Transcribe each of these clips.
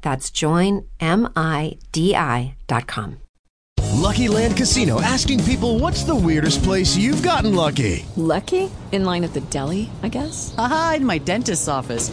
That's joinmidi.com. Lucky Land Casino asking people, what's the weirdest place you've gotten lucky? Lucky? In line at the deli, I guess? Aha, in my dentist's office.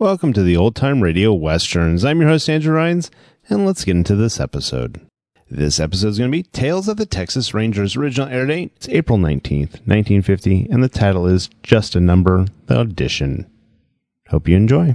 Welcome to the Old Time Radio Westerns. I'm your host, Andrew Rhynes, and let's get into this episode. This episode is going to be Tales of the Texas Rangers. Original air date, it's April 19th, 1950, and the title is Just a Number, The Audition. Hope you enjoy.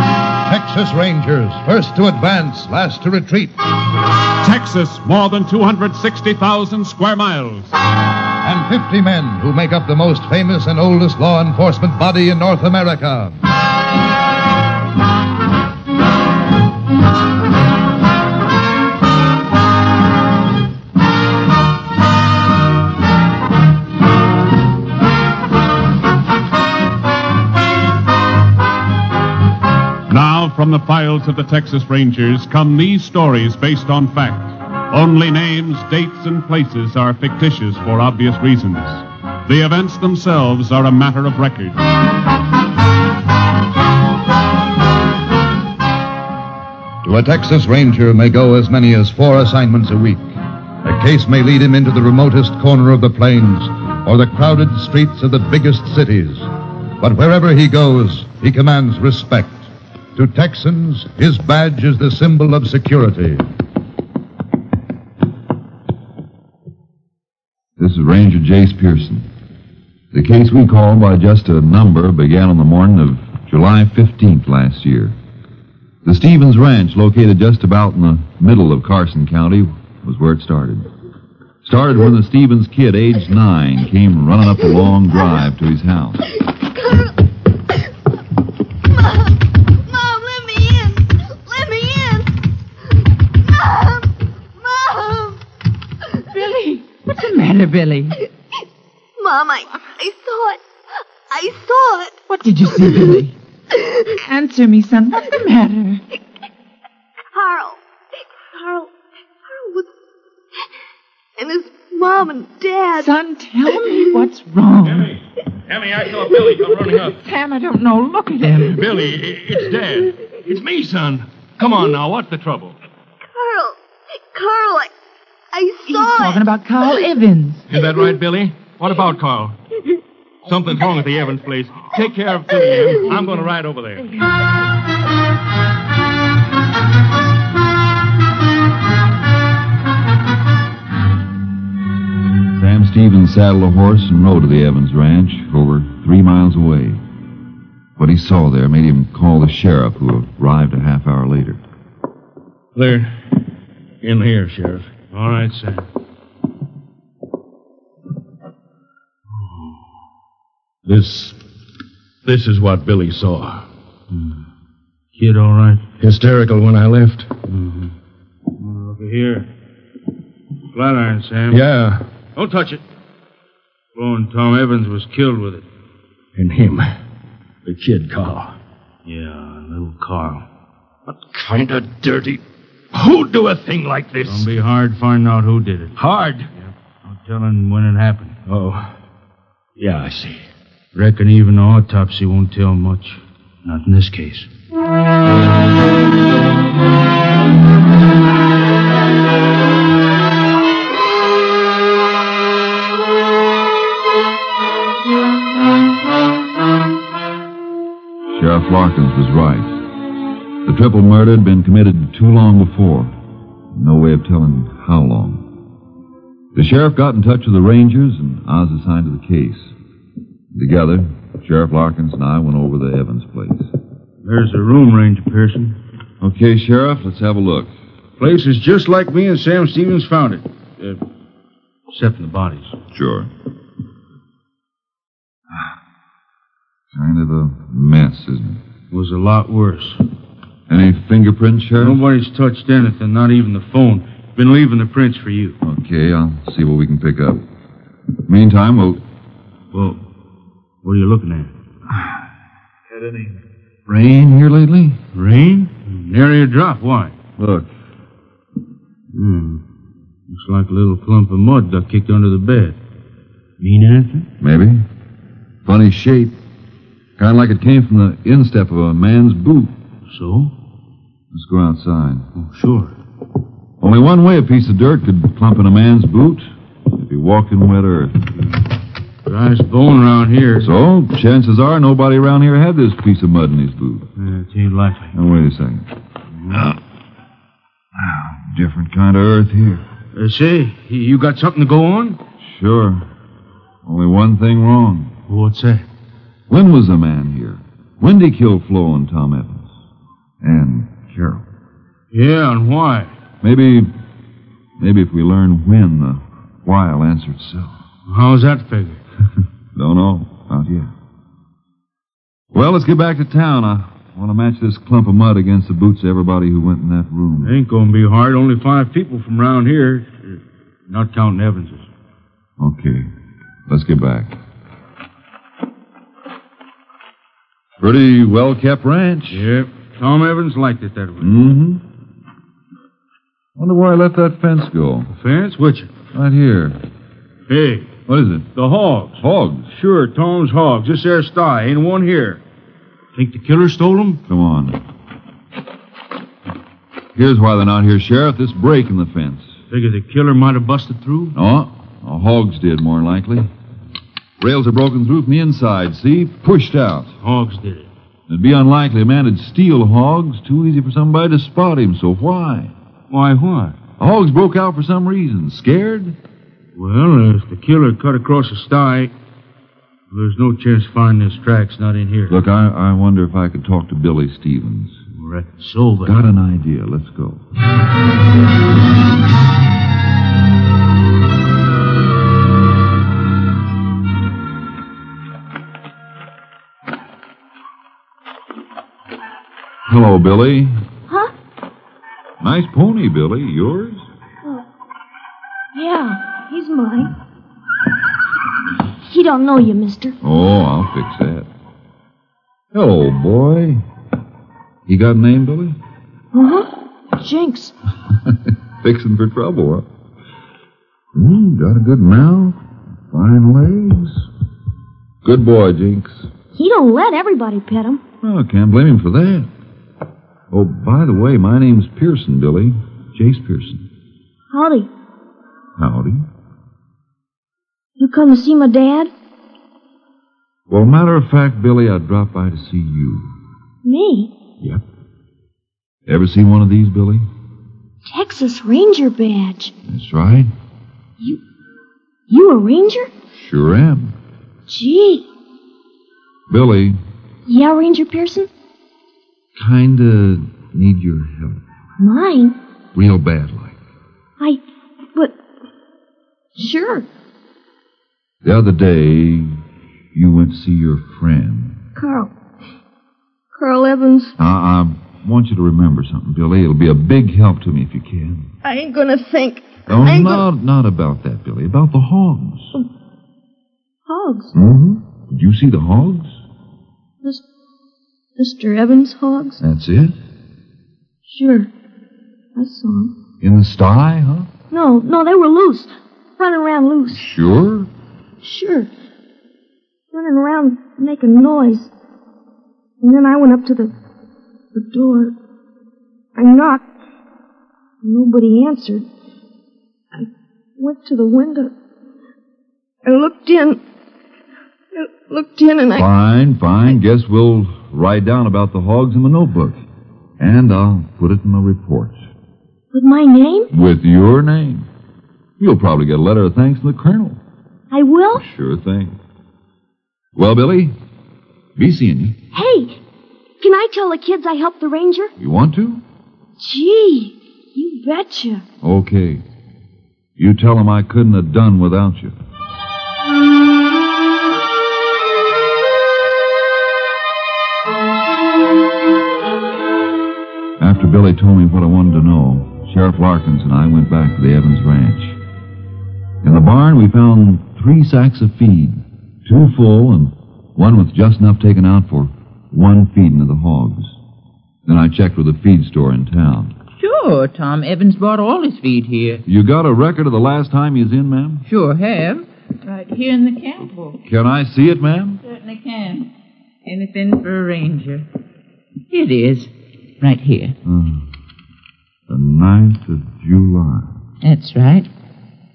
Texas Rangers, first to advance, last to retreat. Texas, more than 260,000 square miles. And 50 men who make up the most famous and oldest law enforcement body in North America. From the files of the Texas Rangers come these stories based on fact. Only names, dates, and places are fictitious for obvious reasons. The events themselves are a matter of record. To a Texas Ranger may go as many as 4 assignments a week. A case may lead him into the remotest corner of the plains or the crowded streets of the biggest cities. But wherever he goes, he commands respect. To Texans, his badge is the symbol of security. This is Ranger Jayce Pearson. The case we call by just a number began on the morning of July 15th last year. The Stevens Ranch, located just about in the middle of Carson County, was where it started. Started when the Stevens kid, aged 9, came running up a long drive to his house. Billy. Mom, I saw it. What did you see, Billy? Answer me, son. What's the matter? Carl was... and his mom and dad. Son, tell me what's wrong. Emmy, I saw Billy come running up. Sam, I don't know. Look at him. Billy, it's Dad. It's me, son. Come on now, what's the trouble? Carl, I saw it. Talking about Carl Evans. Is that right, Billy? What about Carl? Something's wrong at the Evans place. Take care of Billy. I'm going to ride over there. Stevens saddled a horse and rode to the Evans Ranch over 3 miles away. What he saw there made him call the sheriff, who arrived a half hour later. They're in here, Sheriff. All right, Sam. This is what Billy saw. Kid all right? Hysterical when I left. Mm-hmm. Over here. Flatiron, Sam. Yeah. Don't touch it. Blowing Tom Evans was killed with it. And him. The kid, Carl. Yeah, little Carl. What kind of dirty... Who'd do a thing like this? Don't be hard finding out who did it. Hard? Yeah. No telling when it happened. Oh. Yeah, I see. Reckon even the autopsy won't tell much. Not in this case. Sheriff Larkins was right. The triple murder had been committed too long before. No way of telling how long. The sheriff got in touch with the Rangers, and I was assigned to the case. Together, Sheriff Larkins and I went over to Evans' place. There's the room, Ranger Pearson. Okay, Sheriff, let's have a look. Place is just like me and Sam Stevens found it. Except in the bodies. Sure. Kind of a mess, isn't it? It was a lot worse. Any fingerprints, Sheriff? Nobody's touched anything, not even the phone. Been leaving the prints for you. Okay, I'll see what we can pick up. Meantime, Well, what are you looking at? Had any rain here lately? Rain? Nary a drop. Why? Look. Looks like a little clump of mud got kicked under the bed. Mean anything? Maybe. Funny shape. Kind of like it came from the instep of a man's boot. So? Let's go outside. Oh, sure. Only one way a piece of dirt could clump in a man's boot, if he walked in wet earth. Dryest bone around here. So, chances are nobody around here had this piece of mud in his boot. It ain't likely. Now, wait a second. Different kind of earth here. Say, you got something to go on? Sure. Only one thing wrong. What's that? When was the man here? When did he kill Flo and Tom Evans? And Carol. Yeah, and why? Maybe if we learn when, the why will answer itself. How's that figure? Don't know. Not yet. Well, let's get back to town. I want to match this clump of mud against the boots of everybody who went in that room. It ain't going to be hard. Only 5 people from round here. Not counting Evans's. Okay. Let's get back. Pretty well-kept ranch. Yep. Tom Evans liked it that way. Mm-hmm. Wonder where I let that fence go. The fence? Which? Right here. Hey. What is it? The hogs. Hogs? Sure, Tom's hogs. This there sty. Ain't one here. Think the killer stole them? Come on. Here's why they're not here, Sheriff. This break in the fence. Figure the killer might have busted through? No, hogs did, more likely. Rails are broken through from the inside, see? Pushed out. Hogs did it. It'd be unlikely a man would steal hogs. Too easy for somebody to spot him, so why? Why what? The hogs broke out for some reason. Scared? Well, if the killer cut across the sty, there's no chance of finding his tracks, not in here. Look, I wonder if I could talk to Billy Stevens. Right, so, but... Got an idea. Let's go. Hello, Billy. Huh? Nice pony, Billy. Yours? Yeah, he's mine. He don't know you, mister. Oh, I'll fix that. Hello, boy. You got a name, Billy? Uh-huh. Jinx. Fixing for trouble, huh? Got a good mouth. Fine legs. Good boy, Jinx. He don't let everybody pet him. Oh, can't blame him for that. Oh, by the way, my name's Pearson, Billy. Jayce Pearson. Howdy. Howdy. You come to see my dad? Well, matter of fact, Billy, I dropped by to see you. Me? Yep. Ever seen one of these, Billy? Texas Ranger badge. That's right. You... You a ranger? Sure am. Gee. Billy. Yeah, Ranger Pearson? Kinda need your help. Mine? Real bad, like. But... Sure. The other day, you went to see your friend. Carl Evans. I want you to remember something, Billy. It'll be a big help to me if you can. I ain't gonna think. Oh, not about that, Billy. About the hogs. Hogs? Mm-hmm. Did you see the hogs? Mr. Evans' hogs? That's it? Sure. I saw them. In the sty, huh? No, they were loose. Running around loose. Sure? Sure. Running around making noise. And then I went up to the door. I knocked. Nobody answered. I went to the window. I looked in. And I... Fine. Guess we'll write down about the hogs in the notebook. And I'll put it in the report. With my name? With your name. You'll probably get a letter of thanks from the colonel. I will? Sure thing. Well, Billy, be seeing you. Hey, can I tell the kids I helped the ranger? You want to? Gee, you betcha. Okay. You tell them I couldn't have done without you. After Billy told me what I wanted to know, Sheriff Larkins and I went back to the Evans Ranch. In the barn, we found 3 sacks of feed, 2 full and one with just enough taken out for one feeding of the hogs. Then I checked with a feed store in town. Sure, Tom Evans brought all his feed here. You got a record of the last time he was in, ma'am? Sure have. Right here in the camp book. Can I see it, ma'am? Certainly can. Anything for a ranger. Here it is. Right here. The 9th of July. That's right.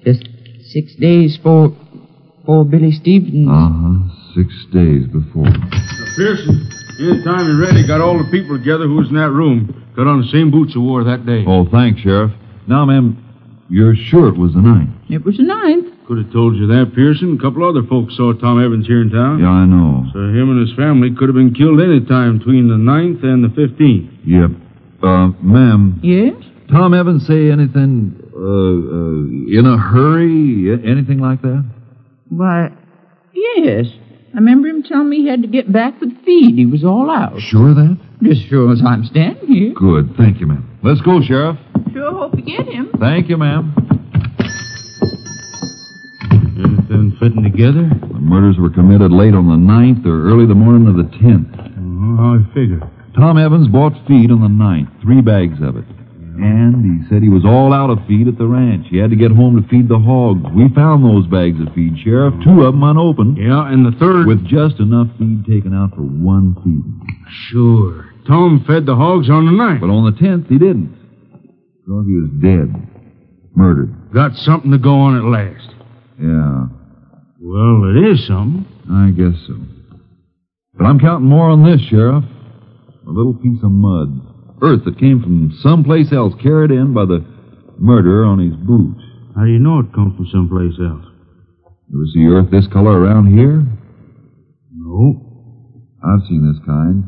Just 6 days before Billy Stevens. 6 days before. Pearson, anytime you're ready, got all the people together who was in that room. Got on the same boots you wore that day. Oh, thanks, Sheriff. Now, ma'am, you're sure it was the 9th? It was the 9th. Could have told you that, Pearson. A couple other folks saw Tom Evans here in town. Yeah, I know. So him and his family could have been killed any time between the 9th and the 15th. Yep. Ma'am. Yes? Tom Evans say anything, in a hurry? Anything like that? Why, yes. I remember him telling me he had to get back with feed. He was all out. Sure of that? Just sure as I'm standing here. Good. Thank you, ma'am. Let's go, Sheriff. Sure hope you get him. Thank you, ma'am. Anything fitting together? The murders were committed late on the 9th or early the morning of the 10th. How I figure. Tom Evans bought feed on the 9th, 3 bags of it. And he said he was all out of feed at the ranch. He had to get home to feed the hogs. We found those bags of feed, Sheriff. 2 of them unopened. Yeah, and the third... with just enough feed taken out for one feeding. Sure. Tom fed the hogs on the 9th. But on the 10th, he didn't. So he was dead. Murdered. Got something to go on at last. Yeah. Well, it is something. I guess so. But I'm counting more on this, Sheriff. A little piece of mud. Earth that came from someplace else, carried in by the murderer on his boots. How do you know it comes from someplace else? Ever see earth this color around here? No. I've seen this kind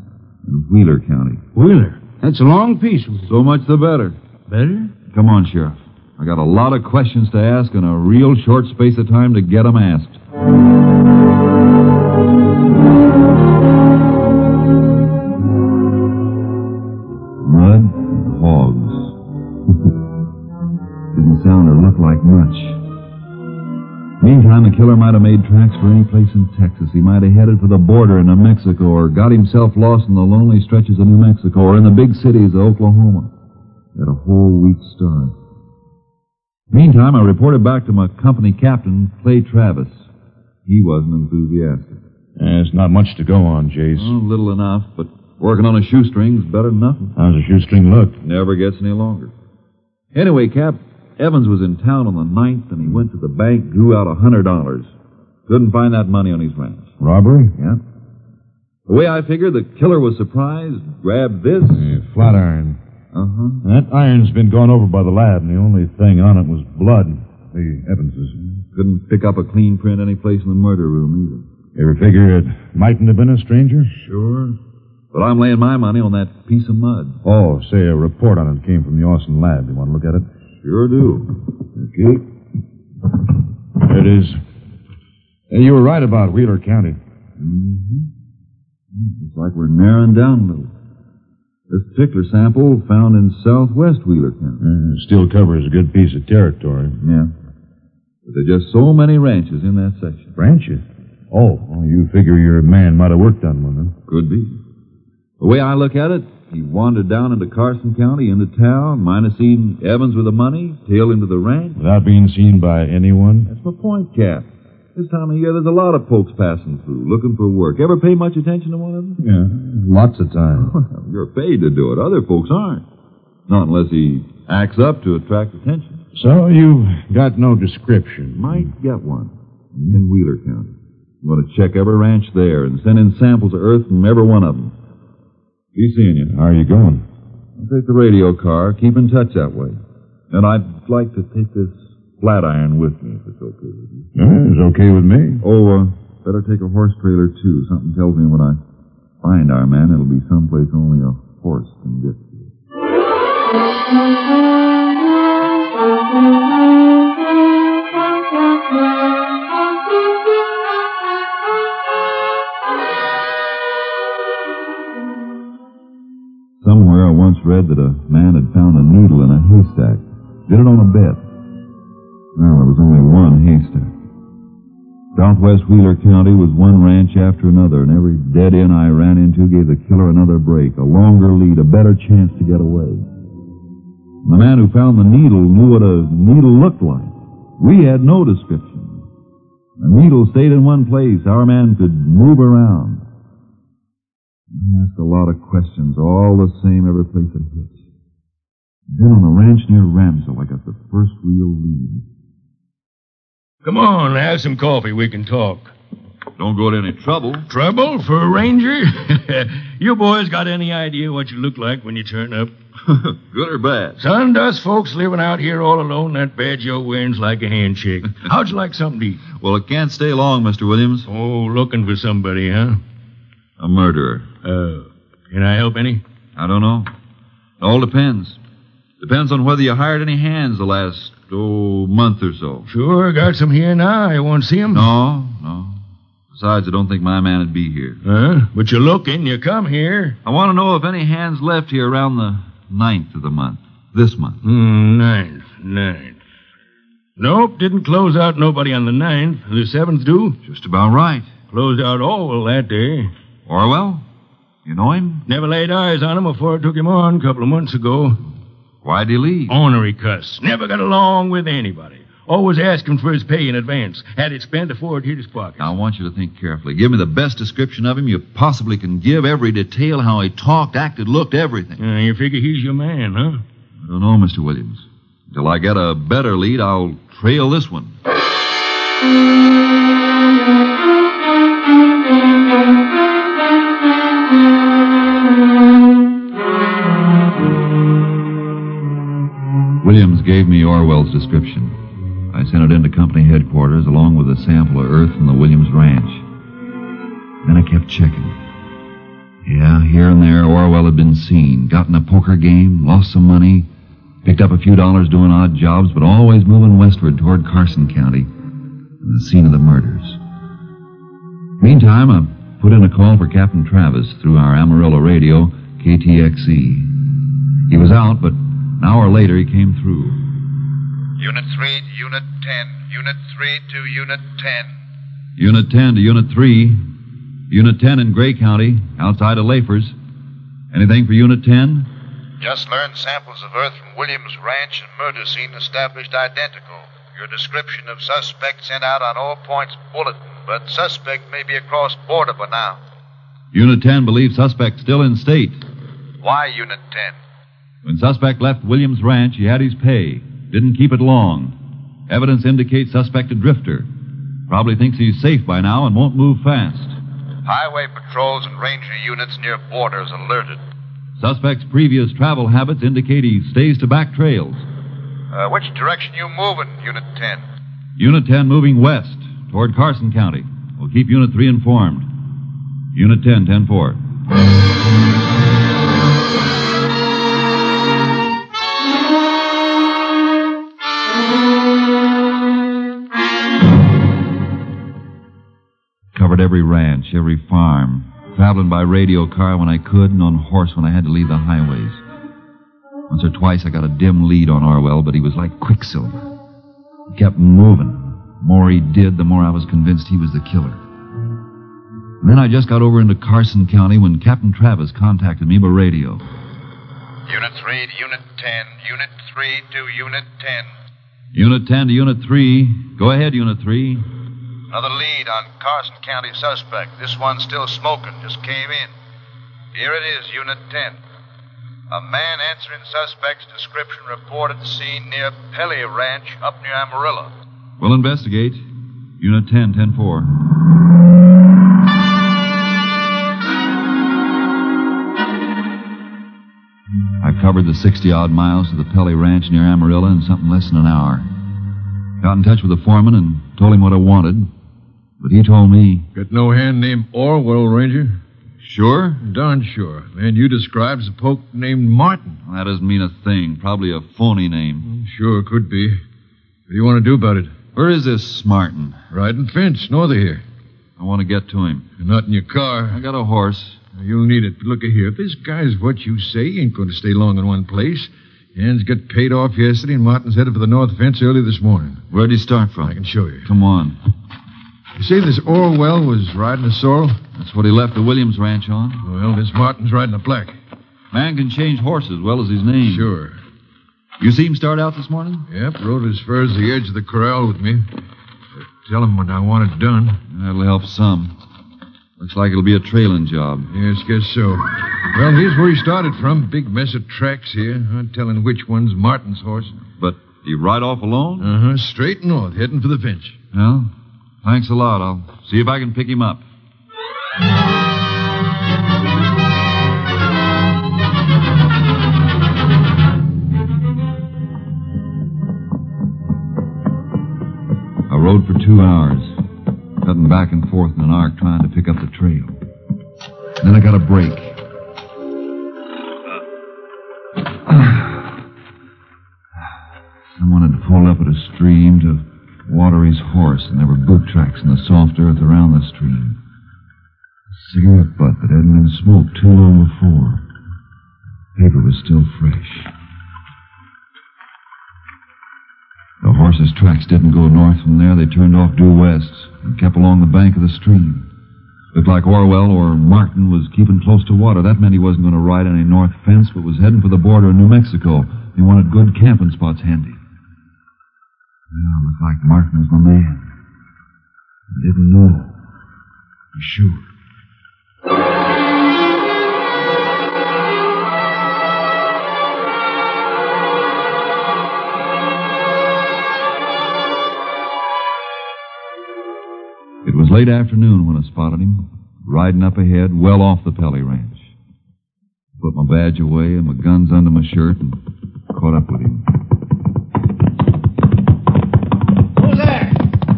in Wheeler County. Wheeler? That's a long piece. So much the better. Better? Come on, Sheriff. I got a lot of questions to ask and a real short space of time to get them asked. Didn't sound or look like much. Meantime, the killer might have made tracks for any place in Texas. He might have headed for the border into Mexico or got himself lost in the lonely stretches of New Mexico or in the big cities of Oklahoma. He had a whole week's start. Meantime, I reported back to my company captain, Clay Travis. He wasn't enthusiastic. There's not much to go on, Jayce. Oh, little enough, but working on a shoestring's better than nothing. How's a shoestring look? Never gets any longer. Anyway, Cap, Evans was in town on the 9th, and he went to the bank, drew out $100. Couldn't find that money on his ranch. Robbery? Yeah. The way I figure, the killer was surprised, grabbed this... flat iron. That iron's been gone over by the lab, and the only thing on it was blood. the Evanses. Couldn't pick up a clean print any place in the murder room either. Ever figure it mightn't have been a stranger? Sure. But I'm laying my money on that piece of mud. Oh, say, a report on it came from the Austin lab. You want to look at it? Sure do. Okay. There it is. Hey, you were right about Wheeler County. Mm-hmm. Looks like we're narrowing down a little. This particular sample found in southwest Wheeler County. Still covers a good piece of territory. Yeah. But there are just so many ranches in that section. Ranches? Oh, well, you figure your man might have worked on one, huh? Could be. The way I look at it, he wandered down into Carson County, into town, might have seen Evans with the money, tailed him to the ranch. Without being seen by anyone? That's my point, Cap. This time of year, there's a lot of folks passing through, looking for work. Ever pay much attention to one of them? Yeah, lots of times. Well, you're paid to do it. Other folks aren't. Not unless he acts up to attract attention. So you've got no description. Might get one in Wheeler County. I'm going to check every ranch there and send in samples of earth from every one of them. Be seeing you. How are you going? I'll take the radio car. Keep in touch that way. And I'd like to take this flat iron with me, if it's okay with you. Yeah, it's okay with me. Oh, better take a horse trailer, too. Something tells me when I find our man, it'll be someplace only a horse can get to. Somewhere I once read that a man had found a noodle in a haystack. Did it on a bed. Well, there was only one haystack. Southwest Wheeler County was one ranch after another, and every dead end I ran into gave the killer another break, a longer lead, a better chance to get away. And the man who found the needle knew what a needle looked like. We had no description. The needle stayed in one place. Our man could move around. I asked a lot of questions, all the same every place it hit. Then on a ranch near Ramsey, I got the first real lead. Come on, have some coffee. We can talk. Don't go to any trouble. Trouble for a ranger? You boys got any idea what you look like when you turn up? Good or bad? Son, us folks living out here all alone, that badge you're wearing's like a handshake. How'd you like something to eat? Well, it can't stay long, Mr. Williams. Oh, looking for somebody, huh? A murderer. Can I help any? I don't know. It all depends. Depends on whether you hired any hands the last, month or so. Sure, got some here now. You want to see them? No. Besides, I don't think my man would be here. Huh? But you're looking. You come here. I want to know if any hands left here around the 9th of the month. This month. 9th. Nope, didn't close out nobody on the 9th. The 7th do? Just about right. Closed out Orwell that day. Orwell? You know him? Never laid eyes on him before I took him on a couple of months ago. Why'd he leave? Ornery cuss. Never got along with anybody. Always asking for his pay in advance. Had it spent before it hit his pocket. Now, I want you to think carefully. Give me the best description of him you possibly can give. Every detail, how he talked, acted, looked, everything. You figure he's your man, huh? I don't know, Mr. Williams. Until I get a better lead, I'll trail this one. Williams gave me Orwell's description. I sent it into company headquarters along with a sample of earth from the Williams Ranch. Then I kept checking. Yeah, here and there Orwell had been seen, got in a poker game, lost some money, picked up a few dollars doing odd jobs, but always moving westward toward Carson County and the scene of the murders. Meantime, I put in a call for Captain Travis through our Amarillo radio, KTXE. He was out, but an hour later, he came through. Unit 3 to Unit 10. Unit 3 to Unit 10. Unit 10 to Unit 3. Unit 10 in Gray County, outside of Lafers. Anything for Unit 10? Just learned samples of earth from Williams Ranch and murder scene established identical. Your description of suspect sent out on all points bulletin, but suspect may be across border by now. Unit 10 believes suspect still in state. Why Unit 10? When suspect left Williams Ranch, he had his pay. Didn't keep it long. Evidence indicates suspect a drifter. Probably thinks he's safe by now and won't move fast. Highway patrols and ranger units near borders alerted. Suspect's previous travel habits indicate he stays to back trails. Which direction you moving, Unit 10? Unit 10 moving west, toward Carson County. We'll keep Unit 3 informed. Unit 10, 10-4. Every ranch, every farm, traveling by radio car when I could and on horse when I had to leave the highways. Once or twice I got a dim lead on Orwell, but he was like quicksilver. He kept moving. The more he did, the more I was convinced he was the killer. And then I just got over into Carson County when Captain Travis contacted me by radio. Unit 3 to Unit 10. Unit 3 to Unit 10. Unit 10 to Unit 3. Go ahead, Unit 3. Another lead on Carson County suspect. This one's still smoking. Just came in. Here it is, Unit 10. A man answering suspect's description reported seen near Pelly Ranch up near Amarillo. We'll investigate. Unit 10, 10-4. I covered the 60-odd miles to the Pelly Ranch near Amarillo in something less than an hour. Got in touch with the foreman and told him what I wanted. But he told me... Got no hand named Orwell, Ranger? Sure? Darn sure. Man you described is a poke named Martin. Well, that doesn't mean a thing. Probably a phony name. Sure, could be. What do you want to do about it? Where is this Martin? Riding fence, north of here. I want to get to him. You're not in your car. I got a horse. You'll need it. Looky here. If this guy's what you say, he ain't going to stay long in one place. Ann's got paid off yesterday, and Martin's headed for the north fence early this morning. Where'd he start from? I can show you. Come on. You say this Orwell was riding a sorrel? That's what he left the Williams Ranch on. Well, this Martin's riding a black. Man can change horses as well as his name. Sure. You see him start out this morning? Yep, rode as far as the edge of the corral with me. Tell him when I want it done. That'll help some. Looks like it'll be a trailing job. Yes, guess so. Well, here's where he started from. Big mess of tracks here. Not telling which one's Martin's horse. But he ride off alone? Uh-huh. Straight north, heading for the fence. Well, thanks a lot. I'll see if I can pick him up. I rode for 2 hours, cutting back and forth in an arc trying to pick up the trail. And then I got a break. Someone had pulled up at a stream to water his horse, and there were boot tracks in the soft earth around the stream. A cigarette butt that hadn't been smoked too long before. The paper was still fresh. The horse's tracks didn't go north from there. They turned off due west and kept along the bank of the stream. Looked like Orwell or Martin was keeping close to water. That meant he wasn't going to ride any north fence, but was heading for the border of New Mexico. He wanted good camping spots handy. Well, looked like Martin was my man. I didn't know. I'm sure. It was late afternoon when I spotted him, riding up ahead, well off the Pelly Ranch. Put my badge away and my guns under my shirt and caught up with him. Who's there?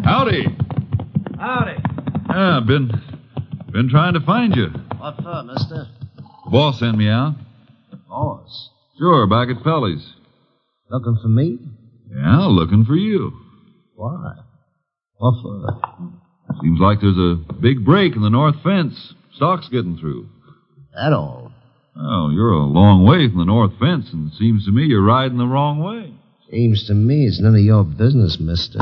Howdy. Howdy. Yeah, I've been trying to find you. What for, mister? The boss sent me out. The boss? Sure, back at Pelly's. Looking for me? Yeah, looking for you. Why? What for? Seems like there's a big break in the north fence. Stock's getting through. That all? Oh, you're a long way from the north fence, and it seems to me you're riding the wrong way. Seems to me it's none of your business, mister.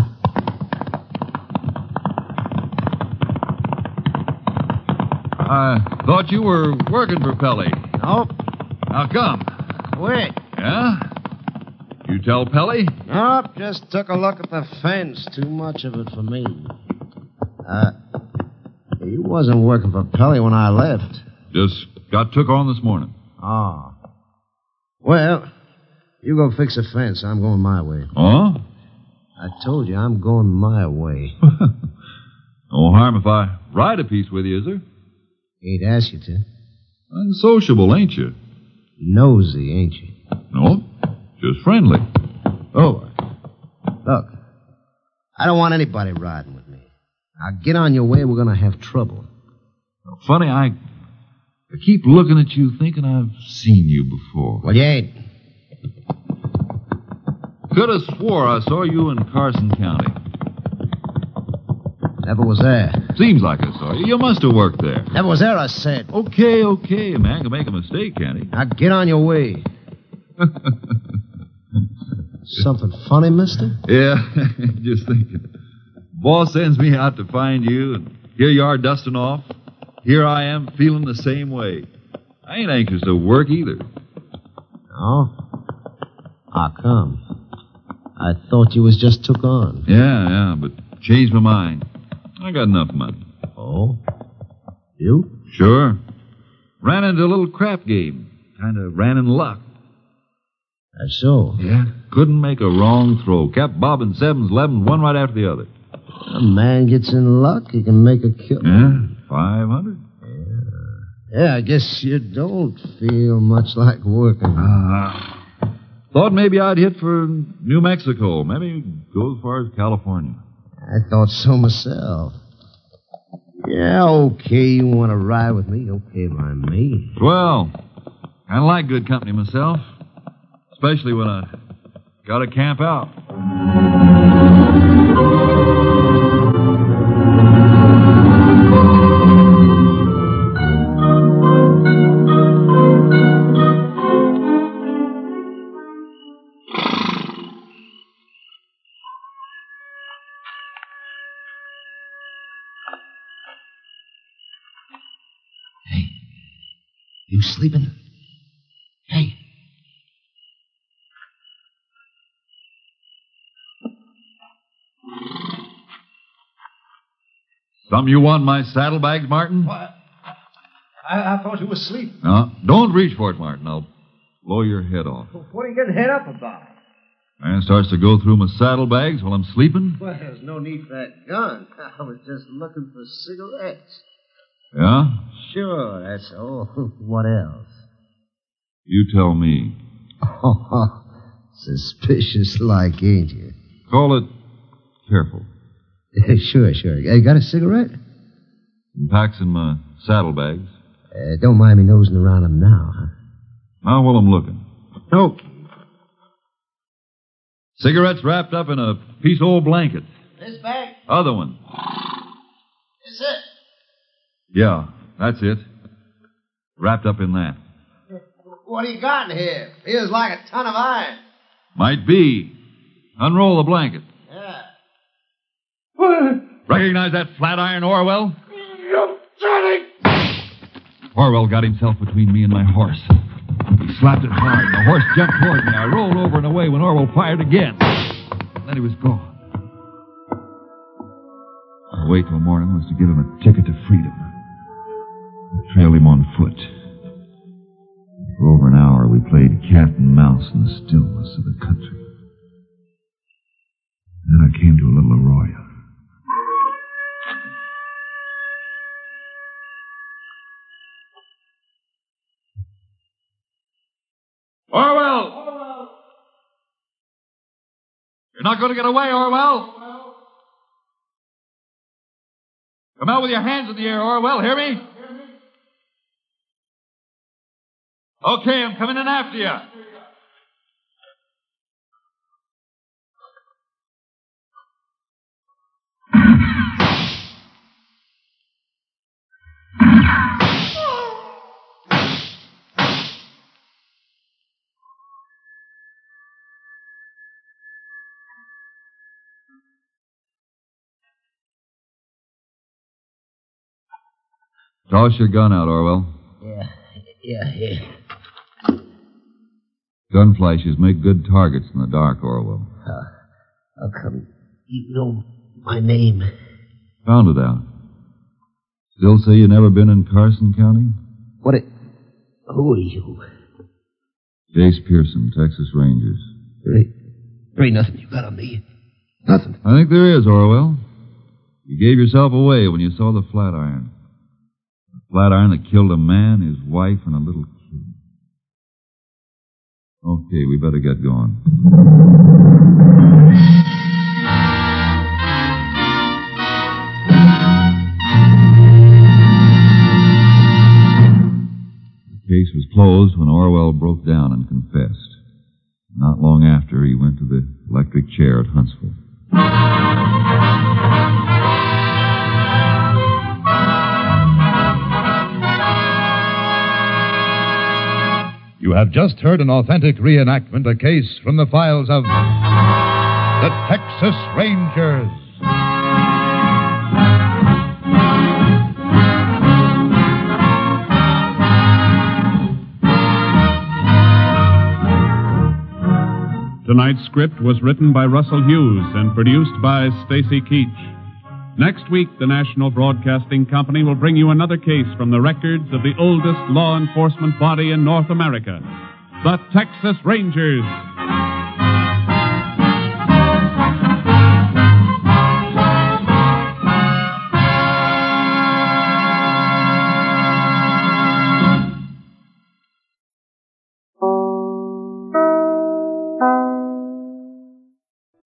I thought you were working for Pelly. Nope. How come? Quit. Yeah? You tell Pelly? Nope, just took a look at the fence. Too much of it for me. He wasn't working for Pelly when I left. Just got took on this morning. Oh. Well, you go fix the fence. I'm going my way. Oh? I told you, I'm going my way. No harm if I ride a piece with you, is there? Ain't asked you to. Unsociable, ain't you? Nosy, ain't you? No, just friendly. Oh. Look, I don't want anybody riding with me. Now get on your way. We're going to have trouble. Well, funny, I keep looking at you thinking I've seen you before. Well, you ain't. Could have swore I saw you in Carson County. Never was there. Seems like I saw you. You must have worked there. Never was there, I said. Okay. A man can make a mistake, can't he? Now get on your way. Something funny, mister? Yeah, just thinking. Boss sends me out to find you, and here you are dusting off. Here I am feeling the same way. I ain't anxious to work either. No? How come? I thought you was just took on. Yeah, but changed my mind. I got enough money. Oh? You? Sure. Ran into a little crap game. Kind of ran in luck. That's so? Yeah. Couldn't make a wrong throw. Kept bobbing sevens, 11, one right after the other. A man gets in luck, he can make a kill. Yeah, 500. Yeah, I guess you don't feel much like working. Thought maybe I'd hit for New Mexico. Maybe go as far as California. I thought so myself. Yeah, okay, you want to ride with me? Okay by me. Well, I like good company myself. Especially when I gotta camp out. Hey, you sleeping? Hey. Something you want my saddlebags, Martin? What? I thought you were asleep. No, don't reach for it, Martin. I'll blow your head off. Well, what are you getting head up about? Man starts to go through my saddlebags while I'm sleeping. Well, there's no need for that gun. I was just looking for cigarettes. Yeah? Sure, that's all. What else? You tell me. Oh, suspicious like, ain't you? Call it careful. Sure. You got a cigarette? Packs in my saddlebags. Don't mind me nosing around them now, huh? Not while I'm looking. No. Cigarettes wrapped up in a piece of old blanket. This bag? Other one. Is it? Yeah, that's it. Wrapped up in that. What do you got in here? Feels like a ton of iron. Might be. Unroll the blanket. Yeah. Recognize that flat iron, Orwell? You dirty! Orwell got himself between me and my horse. He slapped it hard, and the horse jumped toward me. I rolled over and away when Orwell fired again. Then he was gone. Our way till morning was to give him a ticket to freedom. I trailed him on foot. For over an hour, we played cat and mouse in the stillness of the country. Then I came to a little arroyo. Orwell! You're not going to get away, Orwell! Come out with your hands in the air, Orwell. Hear me? Okay, I'm coming in after you. Toss your gun out, Orwell. Yeah. Gun flashes make good targets in the dark, Orwell. How come you know my name? Found it out. Still say you never been in Carson County? Who are you? Jayce Pearson, Texas Rangers. There ain't nothing you got on me. Nothing. I think there is, Orwell. You gave yourself away when you saw the flat iron. Flat iron that killed a man, his wife, and a little kid. Okay, we better get going. The case was closed when Orwell broke down and confessed. Not long after, he went to the electric chair at Huntsville. You have just heard an authentic reenactment, a case from the files of the Texas Rangers. Tonight's script was written by Russell Hughes and produced by Stacy Keach. Next week, the National Broadcasting Company will bring you another case from the records of the oldest law enforcement body in North America, the Texas Rangers.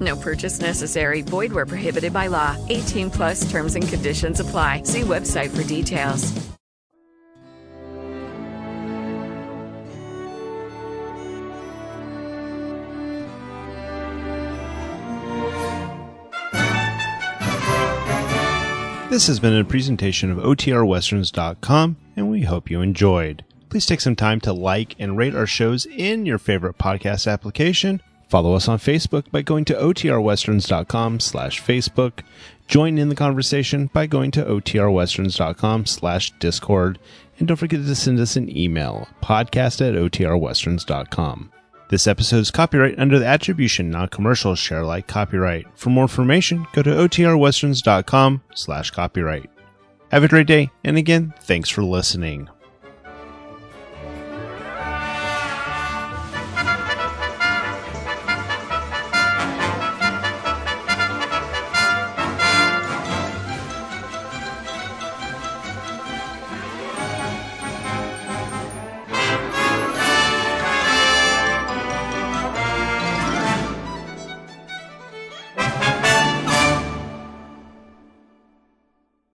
No purchase necessary. Void where prohibited by law. 18 plus terms and conditions apply. See website for details. This has been a presentation of OTRWesterns.com, and we hope you enjoyed. Please take some time to like and rate our shows in your favorite podcast application. Follow us on Facebook by going to OTRWesterns.com/Facebook. Join in the conversation by going to OTRWesterns.com/Discord. And don't forget to send us an email, podcast@OTRWesterns.com. This episode is copyright under the attribution, non-commercial, share-alike copyright. For more information, go to OTRWesterns.com/copyright. Have a great day, and again, thanks for listening.